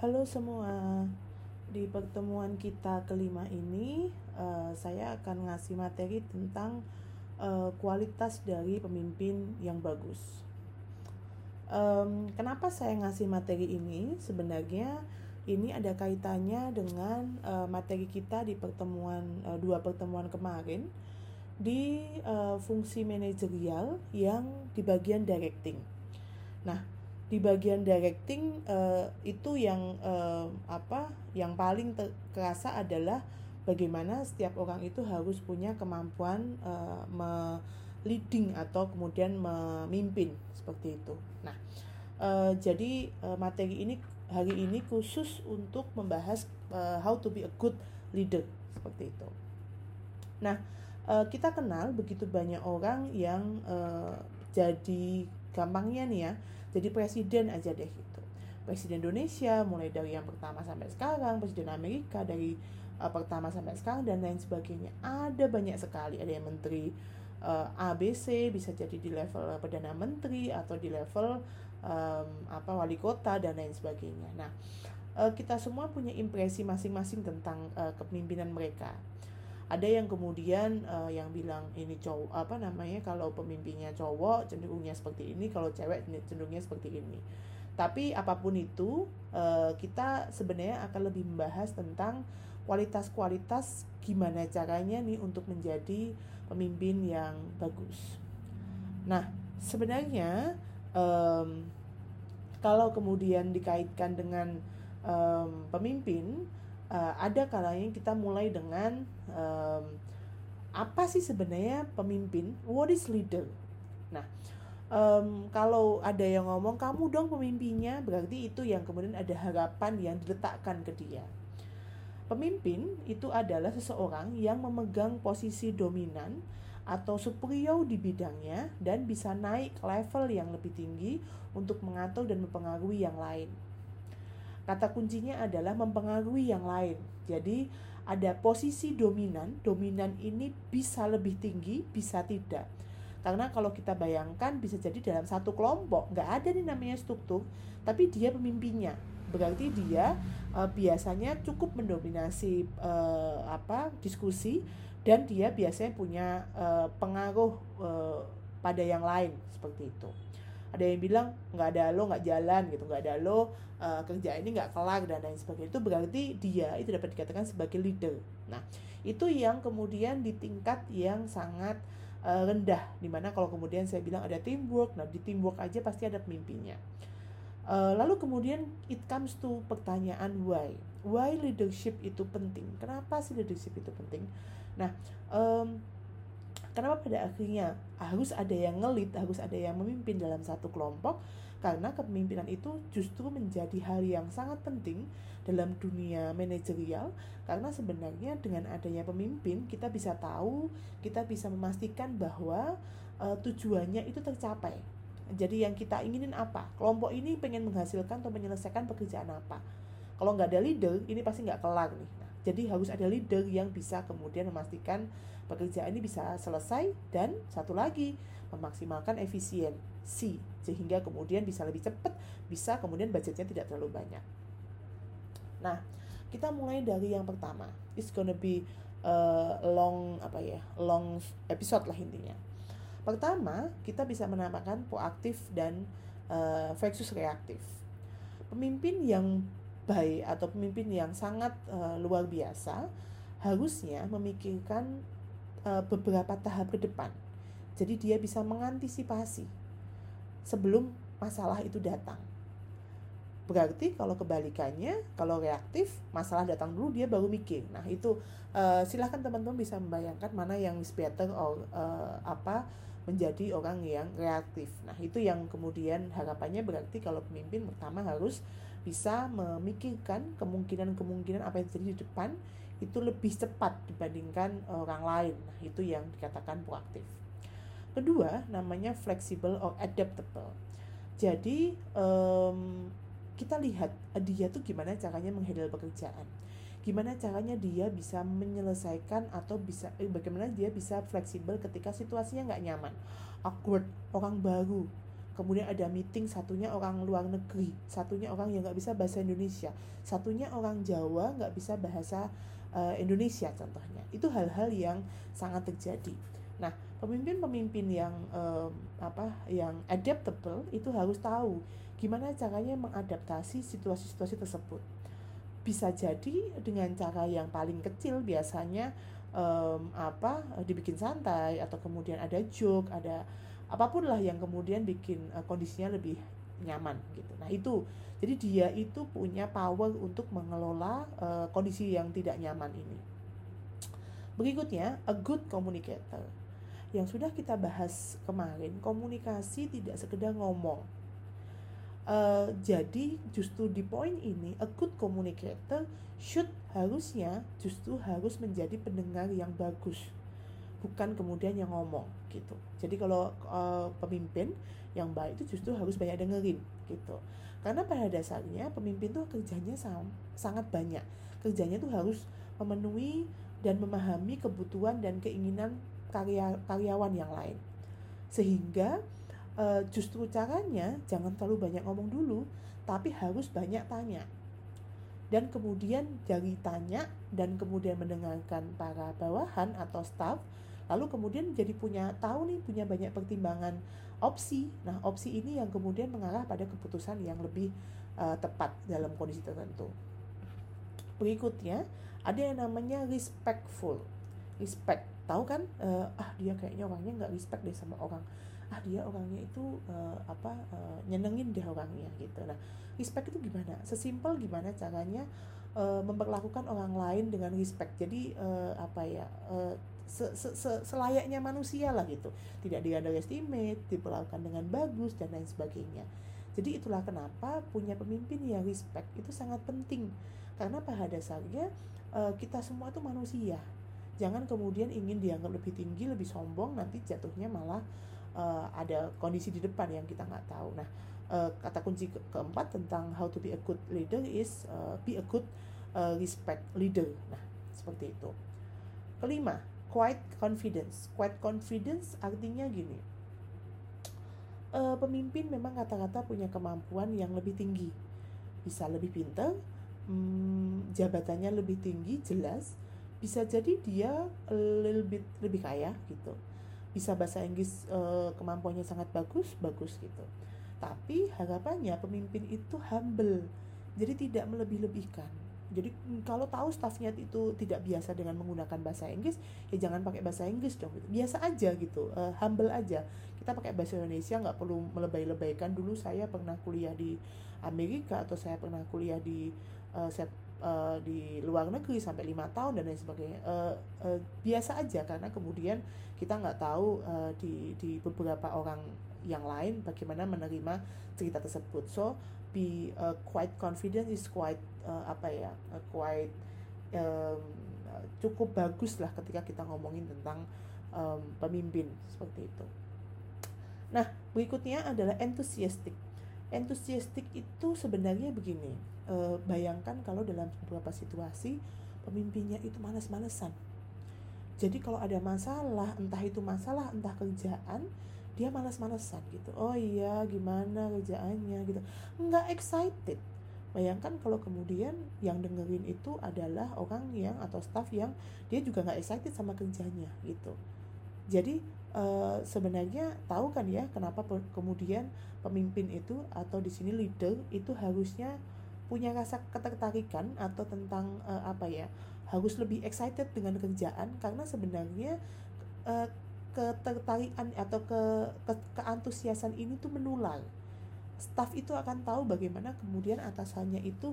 Halo semua, di pertemuan kita kelima ini saya akan ngasih materi tentang kualitas dari pemimpin yang bagus. Kenapa saya ngasih materi ini? Sebenarnya ini ada kaitannya dengan materi kita di pertemuan dua pertemuan kemarin di fungsi manajerial yang di bagian directing. Nah, di bagian directing itu yang paling kerasa adalah bagaimana setiap orang itu harus punya kemampuan leading atau kemudian memimpin seperti itu. Nah, jadi materi ini hari ini khusus untuk membahas how to be a good leader seperti itu. Nah, kita kenal begitu banyak orang yang jadi gampangnya nih ya, jadi presiden aja deh gitu. Presiden Indonesia mulai dari yang pertama sampai sekarang, presiden Amerika dari pertama sampai sekarang dan lain sebagainya. Ada banyak sekali, ada yang menteri ABC, bisa jadi di level perdana menteri atau di level wali kota dan lain sebagainya. Nah, kita semua punya impresi masing-masing tentang kepemimpinan mereka. Ada yang kemudian yang bilang ini cowok kalau pemimpinnya cowok cenderungnya seperti ini, kalau cewek cenderungnya seperti ini. Tapi apapun itu kita sebenarnya akan lebih membahas tentang kualitas-kualitas gimana caranya nih untuk menjadi pemimpin yang bagus. Nah, sebenarnya kalau kemudian dikaitkan dengan pemimpin, ada kalanya kita mulai dengan apa sih sebenarnya pemimpin? What is leader? Nah, kalau ada yang ngomong kamu dong pemimpinnya, berarti itu yang kemudian ada harapan yang diletakkan ke dia. Pemimpin itu adalah seseorang yang memegang posisi dominan atau superior di bidangnya dan bisa naik ke level yang lebih tinggi untuk mengatur dan mempengaruhi yang lain. Kata kuncinya adalah mempengaruhi yang lain. Jadi ada posisi dominan, dominan ini bisa lebih tinggi, bisa tidak. Karena kalau kita bayangkan bisa jadi dalam satu kelompok, nggak ada nih namanya struktur, tapi dia pemimpinnya. Berarti dia biasanya cukup mendominasi diskusi dan dia biasanya punya pengaruh pada yang lain seperti itu. Ada yang bilang nggak ada lo nggak jalan gitu, nggak ada lo kerjaan ini nggak kelar dan lain sebagainya. Itu berarti dia itu dapat dikatakan sebagai leader. Nah, itu yang kemudian di tingkat yang sangat rendah, dimana kalau kemudian saya bilang ada teamwork, nah di teamwork aja pasti ada pemimpinnya. Lalu kemudian it comes to pertanyaan why leadership itu penting. Kenapa sih leadership itu penting? Nah, kenapa pada akhirnya harus ada yang ngelit, harus ada yang memimpin dalam satu kelompok? Karena kepemimpinan itu justru menjadi hal yang sangat penting dalam dunia manajerial. Karena sebenarnya dengan adanya pemimpin, kita bisa tahu, kita bisa memastikan bahwa tujuannya itu tercapai. Jadi yang kita inginin apa? Kelompok ini pengen menghasilkan atau menyelesaikan pekerjaan apa? Kalau nggak ada leader, ini pasti nggak kelar nih. Jadi harus ada leader yang bisa kemudian memastikan pekerjaan ini bisa selesai dan satu lagi memaksimalkan efisiensi sehingga kemudian bisa lebih cepat, bisa kemudian budgetnya tidak terlalu banyak. Nah, kita mulai dari yang pertama. It's gonna be long episode lah intinya. Pertama, kita bisa menambahkan proaktif dan versus reaktif. Pemimpin yang baik atau pemimpin yang sangat luar biasa harusnya memikirkan beberapa tahap ke depan. Jadi dia bisa mengantisipasi sebelum masalah itu datang. Berarti kalau kebalikannya, kalau reaktif, masalah datang dulu dia baru mikir. Nah, itu silahkan teman-teman bisa membayangkan mana yang is better or menjadi orang yang reaktif. Nah, itu yang kemudian harapannya berarti kalau pemimpin pertama harus bisa memikirkan kemungkinan-kemungkinan apa yang terjadi di depan itu lebih cepat dibandingkan orang lain. Nah, itu yang dikatakan proaktif. Kedua, namanya flexible or adaptable. Jadi, kita lihat dia tuh gimana caranya menghandle pekerjaan. Gimana caranya dia bisa menyelesaikan atau bisa bagaimana dia bisa fleksibel ketika situasinya nggak nyaman. Awkward, orang baru, kemudian ada meeting, satunya orang luar negeri, satunya orang yang nggak bisa bahasa Indonesia, satunya orang Jawa nggak bisa bahasa Indonesia contohnya. Itu hal-hal yang sangat terjadi. Nah, pemimpin-pemimpin yang yang adaptable itu harus tahu gimana caranya mengadaptasi situasi-situasi tersebut. Bisa jadi dengan cara yang paling kecil biasanya dibikin santai, atau kemudian ada joke, ada apapun lah yang kemudian bikin kondisinya lebih nyaman gitu. Nah itu, jadi dia itu punya power untuk mengelola kondisi yang tidak nyaman ini. Berikutnya, a good communicator. Yang sudah kita bahas kemarin, komunikasi tidak sekedar ngomong. Jadi justru di poin ini, a good communicator harus menjadi pendengar yang bagus, bukan kemudian yang ngomong gitu. Jadi kalau pemimpin yang baik itu justru harus banyak dengerin gitu. Karena pada dasarnya pemimpin tuh kerjanya sangat banyak. Kerjanya tuh harus memenuhi dan memahami kebutuhan dan keinginan karyawan yang lain. Sehingga justru caranya jangan terlalu banyak ngomong dulu, tapi harus banyak tanya. Dan kemudian dari tanya dan kemudian mendengarkan para bawahan atau staff, lalu kemudian jadi punya banyak pertimbangan opsi. Nah, opsi ini yang kemudian mengarah pada keputusan yang lebih tepat dalam kondisi tertentu. Berikutnya, ada yang namanya respectful. Respect, tahu kan? Dia kayaknya orangnya nggak respect deh sama orang. Dia orangnya itu nyenengin deh orangnya gitu. Nah, respect itu gimana? Sesimpel gimana caranya memperlakukan orang lain dengan respect. Jadi selayaknya manusia lah gitu. Tidak di underestimate, diperlakukan dengan bagus dan lain sebagainya. Jadi itulah kenapa punya pemimpin yang respect itu sangat penting. Karena pada dasarnya kita semua itu manusia. Jangan kemudian ingin dianggap lebih tinggi, lebih sombong, nanti jatuhnya malah ada kondisi di depan yang kita nggak tahu. Nah, kata kunci keempat tentang how to be a good leader is be a good respect leader. Nah, seperti itu. Kelima, quiet confidence. Quiet confidence artinya gini. Pemimpin memang kata-kata punya kemampuan yang lebih tinggi. Bisa lebih pintar, jabatannya lebih tinggi, jelas. Bisa jadi dia lebih kaya gitu. Bisa bahasa Inggris kemampuannya sangat bagus gitu. Tapi harapannya pemimpin itu humble. Jadi tidak melebih-lebihkan. Jadi kalau tahu staffnya itu tidak biasa dengan menggunakan bahasa Inggris, ya jangan pakai bahasa Inggris dong gitu. Biasa aja gitu, humble aja. Kita pakai bahasa Indonesia, nggak perlu melebay-lebaykan. Dulu saya pernah kuliah di Amerika, atau saya pernah kuliah di luar negeri sampai 5 tahun dan lain sebagainya, biasa aja, karena kemudian kita nggak tahu di beberapa orang yang lain bagaimana menerima cerita tersebut. So be quite confident is quite cukup bagus lah ketika kita ngomongin tentang pemimpin seperti itu. Nah, berikutnya adalah enthusiastic. Enthusiastic itu sebenarnya begini. Bayangkan kalau dalam beberapa situasi pemimpinnya itu malas-malesan. Jadi kalau ada masalah, entah itu masalah, entah kerjaan, dia malas-malesan gitu. Oh iya, gimana kerjaannya gitu. Nggak excited. Bayangkan kalau kemudian yang dengerin itu adalah orang yang atau staff yang dia juga nggak excited sama kerjanya gitu. Jadi sebenarnya tahu kan ya kenapa kemudian pemimpin itu atau di sini leader itu harusnya punya rasa ketertarikan atau tentang harus lebih excited dengan kerjaan, karena sebenarnya ketertarikan atau keantusiasan ini tuh menular. Staff itu akan tahu bagaimana kemudian atasannya itu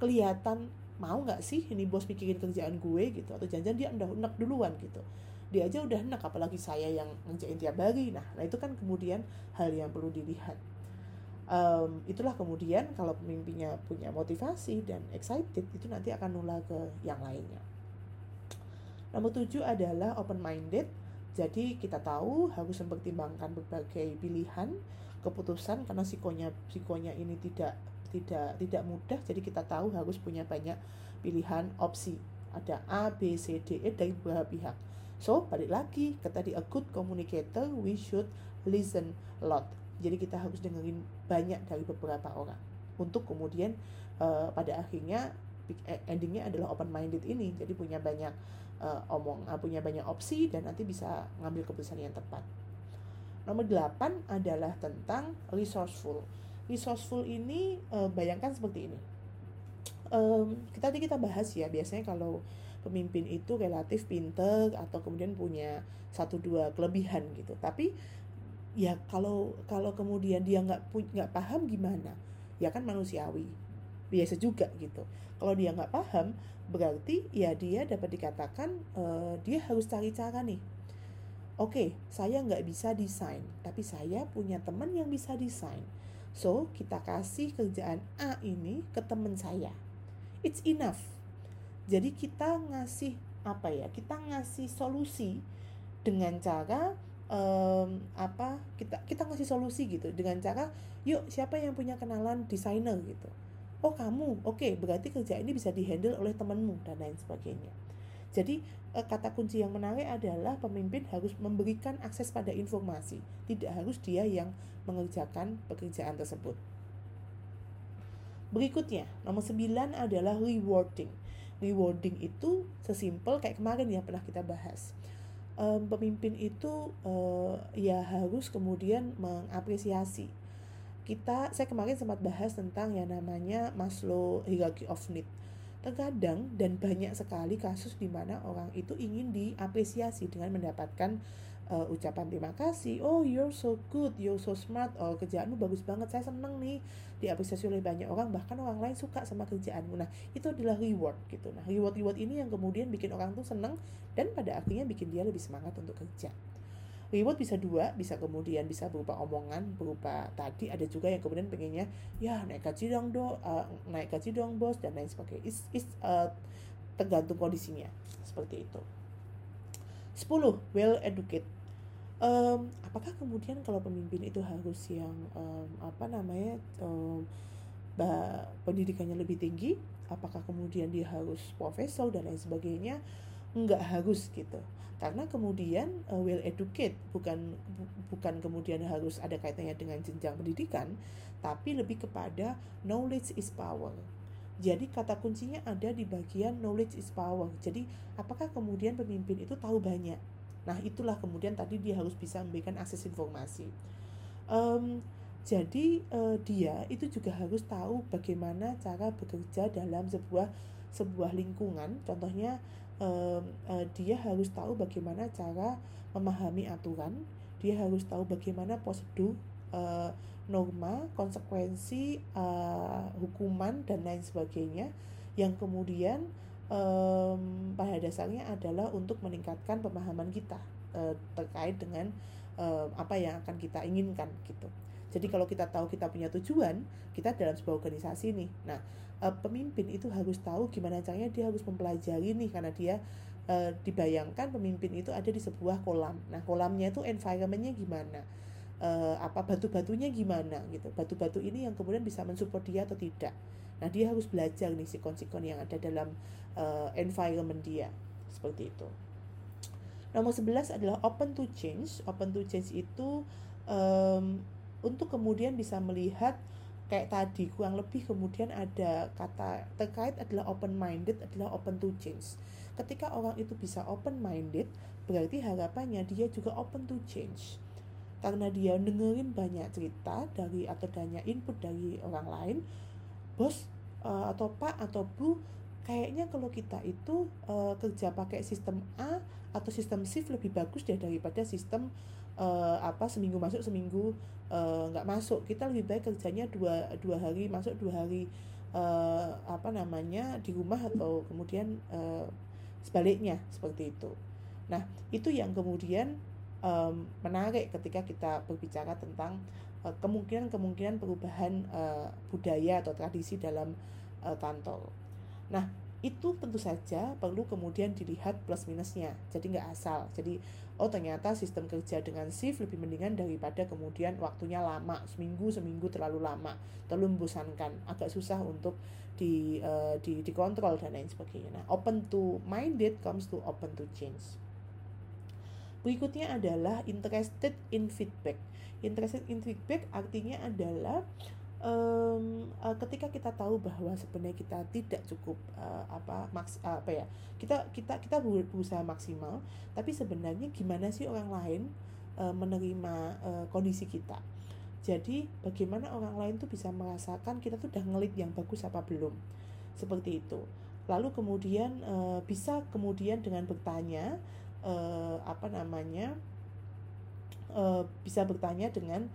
kelihatan mau nggak sih ini bos pikirin kerjaan gue gitu, atau jangan-jangan dia udah enak duluan gitu. Dia aja udah enak, apalagi saya yang ngerjain tiap hari. Nah itu kan kemudian hal yang perlu dilihat. Itulah kemudian kalau pemimpinnya punya motivasi dan excited, itu nanti akan nular ke yang lainnya. Nomor 7 adalah open minded. Jadi kita tahu harus mempertimbangkan berbagai pilihan keputusan, karena psikonya ini tidak mudah. Jadi kita tahu harus punya banyak pilihan opsi, ada A, B, C, D, E dari beberapa pihak. So balik lagi ke tadi, a good communicator we should listen a lot. Jadi kita harus dengerin banyak dari beberapa orang untuk kemudian pada akhirnya endingnya adalah open minded ini, jadi punya banyak punya banyak opsi dan nanti bisa ngambil keputusan yang tepat. Nomor 8 adalah tentang resourceful. Resourceful ini bayangkan seperti ini. Kita bahas ya, biasanya kalau pemimpin itu relatif pinter atau kemudian punya 1-2 kelebihan gitu. Tapi ya kalau kemudian dia nggak paham gimana, ya kan manusiawi, biasa juga gitu. Kalau dia nggak paham, berarti ya dia dapat dikatakan dia harus cari cara nih. Oke, saya nggak bisa desain, tapi saya punya teman yang bisa desain. So, kita kasih kerjaan A ini ke teman saya. It's enough. Jadi kita ngasih Kita ngasih solusi dengan cara Kita ngasih solusi gitu dengan cara, yuk siapa yang punya kenalan desainer gitu. Oh kamu, oke, berarti kerja ini bisa dihandle oleh temanmu dan lain sebagainya. Jadi kata kunci yang menarik adalah pemimpin harus memberikan akses pada informasi, tidak harus dia yang mengerjakan pekerjaan tersebut. Berikutnya, nomor 9 adalah rewarding. Rewarding itu sesimpel kayak kemarin yang pernah kita bahas. Pemimpin itu ya harus kemudian mengapresiasi. Saya kemarin sempat bahas tentang yang namanya Maslow hierarchy of need. Terkadang dan banyak sekali kasus di mana orang itu ingin diapresiasi dengan mendapatkan ucapan terima kasih. Oh, you're so good, you're so smart. Oh, kerjaanmu bagus banget, saya seneng nih. Diapresiasi oleh banyak orang, bahkan orang lain suka sama kerjaanmu. Nah, itu adalah reward gitu. Nah, reward ini yang kemudian bikin orang tuh seneng dan pada akhirnya bikin dia lebih semangat untuk kerja. Reward bisa 2, bisa kemudian bisa berupa omongan, berupa tadi ada juga yang kemudian pengennya ya naik gaji dong bos dan lain sebagainya. Tergantung kondisinya seperti itu. 10, well educated. Apakah kemudian kalau pemimpin itu harus yang pendidikannya lebih tinggi? Apakah kemudian dia harus profesor dan lain sebagainya? Enggak harus gitu. Karena kemudian well educated bukan kemudian harus ada kaitannya dengan jenjang pendidikan, tapi lebih kepada knowledge is power. Jadi kata kuncinya ada di bagian knowledge is power. Jadi apakah kemudian pemimpin itu tahu banyak? Nah, itulah kemudian tadi dia harus bisa memberikan akses informasi. Jadi dia itu juga harus tahu bagaimana cara bekerja dalam sebuah lingkungan. Contohnya dia harus tahu bagaimana cara memahami aturan, dia harus tahu bagaimana prosedur, norma, konsekuensi, hukuman dan lain sebagainya yang kemudian pada dasarnya adalah untuk meningkatkan pemahaman kita terkait dengan apa yang akan kita inginkan gitu. Jadi kalau kita tahu kita punya tujuan, kita dalam sebuah organisasi nih. Nah, pemimpin itu harus tahu gimana caranya dia harus mempelajari nih, karena dia dibayangkan pemimpin itu ada di sebuah kolam. Nah, kolamnya itu environmentnya gimana? Batu-batunya gimana gitu. Batu-batu ini yang kemudian bisa mensupport dia atau tidak. Nah, dia harus belajar nih sikon-sikon yang ada dalam environment dia. Seperti itu. Nomor 11 adalah open to change. Open to change itu untuk kemudian bisa melihat kayak tadi kurang lebih, kemudian ada kata terkait adalah open minded adalah open to change. Ketika orang itu bisa open minded, berarti harapannya dia juga open to change. Karena dia dengerin banyak cerita dari atau banyak input dari orang lain, bos atau pak atau bu, kayaknya kalau kita itu kerja pakai sistem A atau sistem shift lebih bagus deh daripada sistem seminggu masuk seminggu nggak masuk. Kita lebih baik kerjanya dua hari masuk 2 hari di rumah atau kemudian sebaliknya seperti itu. Nah, itu yang kemudian menarik ketika kita berbicara tentang kemungkinan perubahan budaya atau tradisi dalam kantor. Nah, itu tentu saja perlu kemudian dilihat plus minusnya. Jadi nggak asal. Jadi oh ternyata sistem kerja dengan shift lebih mendingan daripada kemudian waktunya lama, seminggu terlalu lama, terlalu membosankan, agak susah untuk dikontrol dan lain sebagainya. Nah, open to minded comes to open to change. Berikutnya adalah interested in feedback. Interested in feedback artinya adalah ketika kita tahu bahwa sebenarnya kita tidak cukup kita berusaha maksimal, tapi sebenarnya gimana sih orang lain menerima kondisi kita. Jadi bagaimana orang lain tuh bisa merasakan kita tuh udah ngelit yang bagus apa belum, seperti itu. Lalu kemudian bisa kemudian dengan bertanya bisa bertanya dengan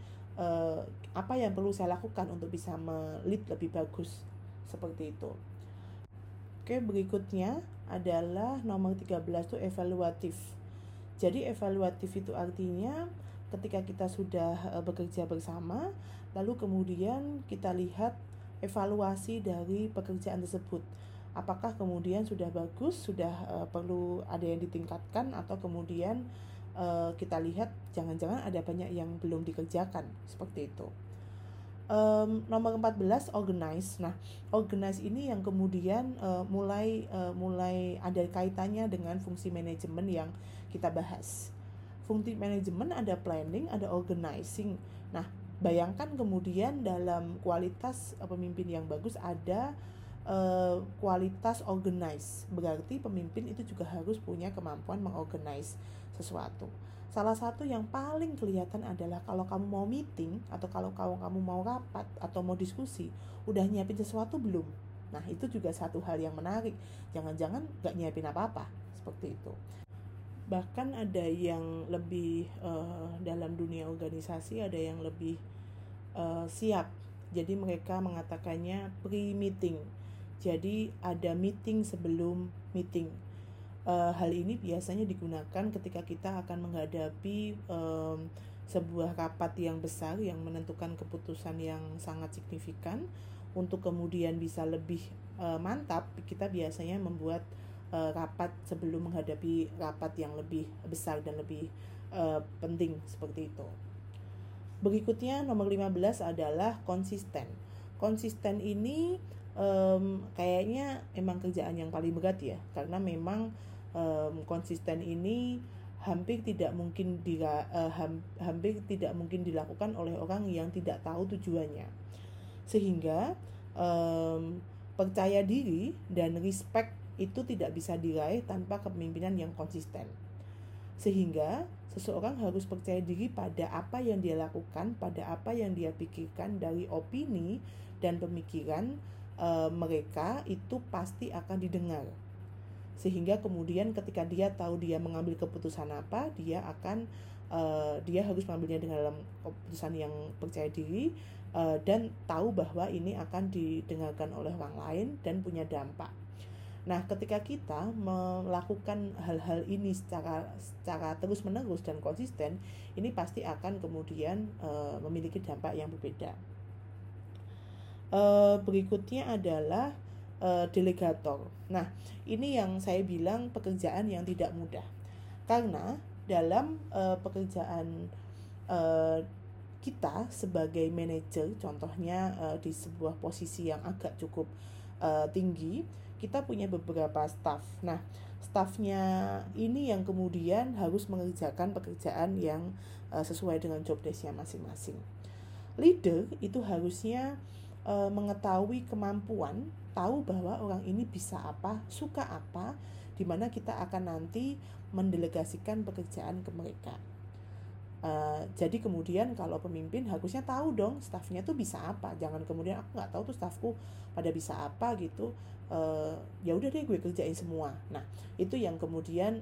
apa yang perlu saya lakukan untuk bisa melit lebih bagus, seperti itu. Oke, berikutnya adalah nomor 13 itu evaluatif. Jadi evaluatif itu artinya ketika kita sudah bekerja bersama, lalu kemudian kita lihat evaluasi dari pekerjaan tersebut. Apakah kemudian sudah bagus, sudah perlu ada yang ditingkatkan, atau kemudian kita lihat jangan-jangan ada banyak yang belum dikerjakan, seperti itu. Nomor 14 organize. Nah, organize ini yang kemudian mulai ada kaitannya dengan fungsi manajemen yang kita bahas. Fungsi manajemen ada planning, ada organizing. Nah, bayangkan kemudian dalam kualitas pemimpin yang bagus ada kualitas organize. Berarti pemimpin itu juga harus punya kemampuan mengorganize sesuatu. Salah satu yang paling kelihatan adalah kalau kamu mau meeting atau kalau kamu mau rapat atau mau diskusi, udah nyiapin sesuatu belum? Nah, itu juga satu hal yang menarik. Jangan-jangan nggak nyiapin apa-apa, seperti itu. Bahkan ada yang lebih dalam dunia organisasi ada yang lebih siap. Jadi mereka mengatakannya pre-meeting. Jadi ada meeting sebelum meeting. Hal ini biasanya digunakan ketika kita akan menghadapi sebuah rapat yang besar yang menentukan keputusan yang sangat signifikan. Untuk kemudian bisa lebih mantap, kita biasanya membuat rapat sebelum menghadapi rapat yang lebih besar dan lebih penting, seperti itu. Berikutnya nomor 15 adalah konsisten. Konsisten ini kayaknya emang kerjaan yang paling berat ya, karena memang konsisten ini hampir tidak mungkin dilakukan oleh orang yang tidak tahu tujuannya. Sehingga percaya diri dan respect itu tidak bisa diraih tanpa kepemimpinan yang konsisten. Sehingga seseorang harus percaya diri pada apa yang dia lakukan, pada apa yang dia pikirkan. Dari opini dan pemikiran mereka itu pasti akan didengar. Sehingga kemudian ketika dia tahu dia mengambil keputusan apa, dia harus mengambilnya dengan keputusan yang percaya diri dan tahu bahwa ini akan didengarkan oleh orang lain dan punya dampak. Nah, ketika kita melakukan hal-hal ini secara terus-menerus dan konsisten, ini pasti akan kemudian memiliki dampak yang berbeda. Berikutnya adalah delegator. Nah, ini yang saya bilang pekerjaan yang tidak mudah. Karena dalam pekerjaan kita sebagai manajer, contohnya di sebuah posisi yang agak cukup tinggi, kita punya beberapa staff. Nah, staffnya ini yang kemudian harus mengerjakan pekerjaan yang sesuai dengan job desk-nya masing-masing. Leader itu harusnya mengetahui kemampuan, tahu bahwa orang ini bisa apa, suka apa, di mana kita akan nanti mendelegasikan pekerjaan ke mereka. Jadi kemudian kalau pemimpin harusnya tahu dong staffnya tuh bisa apa. Jangan kemudian aku nggak tahu tuh staffku pada bisa apa gitu. Ya udah deh gue kerjain semua. Nah, itu yang kemudian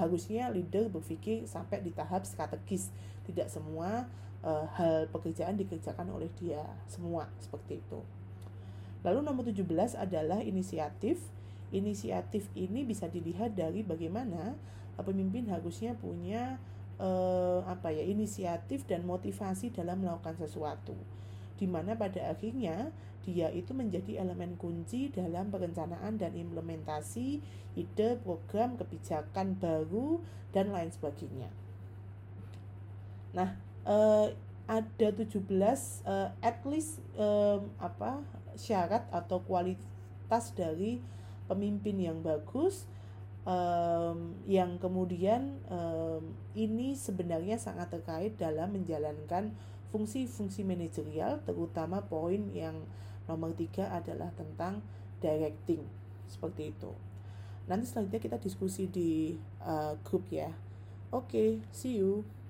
harusnya leader berpikir sampai di tahap strategis. Tidak semua hal pekerjaan dikerjakan oleh dia semua, seperti itu. Lalu nomor 17 adalah inisiatif. Inisiatif ini bisa dilihat dari bagaimana pemimpin harusnya punya inisiatif dan motivasi dalam melakukan sesuatu, di mana pada akhirnya dia itu menjadi elemen kunci dalam perencanaan dan implementasi ide, program, kebijakan baru dan lain sebagainya. Nah, ada 17 syarat atau kualitas dari pemimpin yang bagus. yang kemudian ini sebenarnya sangat terkait dalam menjalankan fungsi-fungsi manajerial, terutama poin yang nomor 3 adalah tentang directing, seperti itu. Nanti selanjutnya kita diskusi di grup ya. Oke, see you.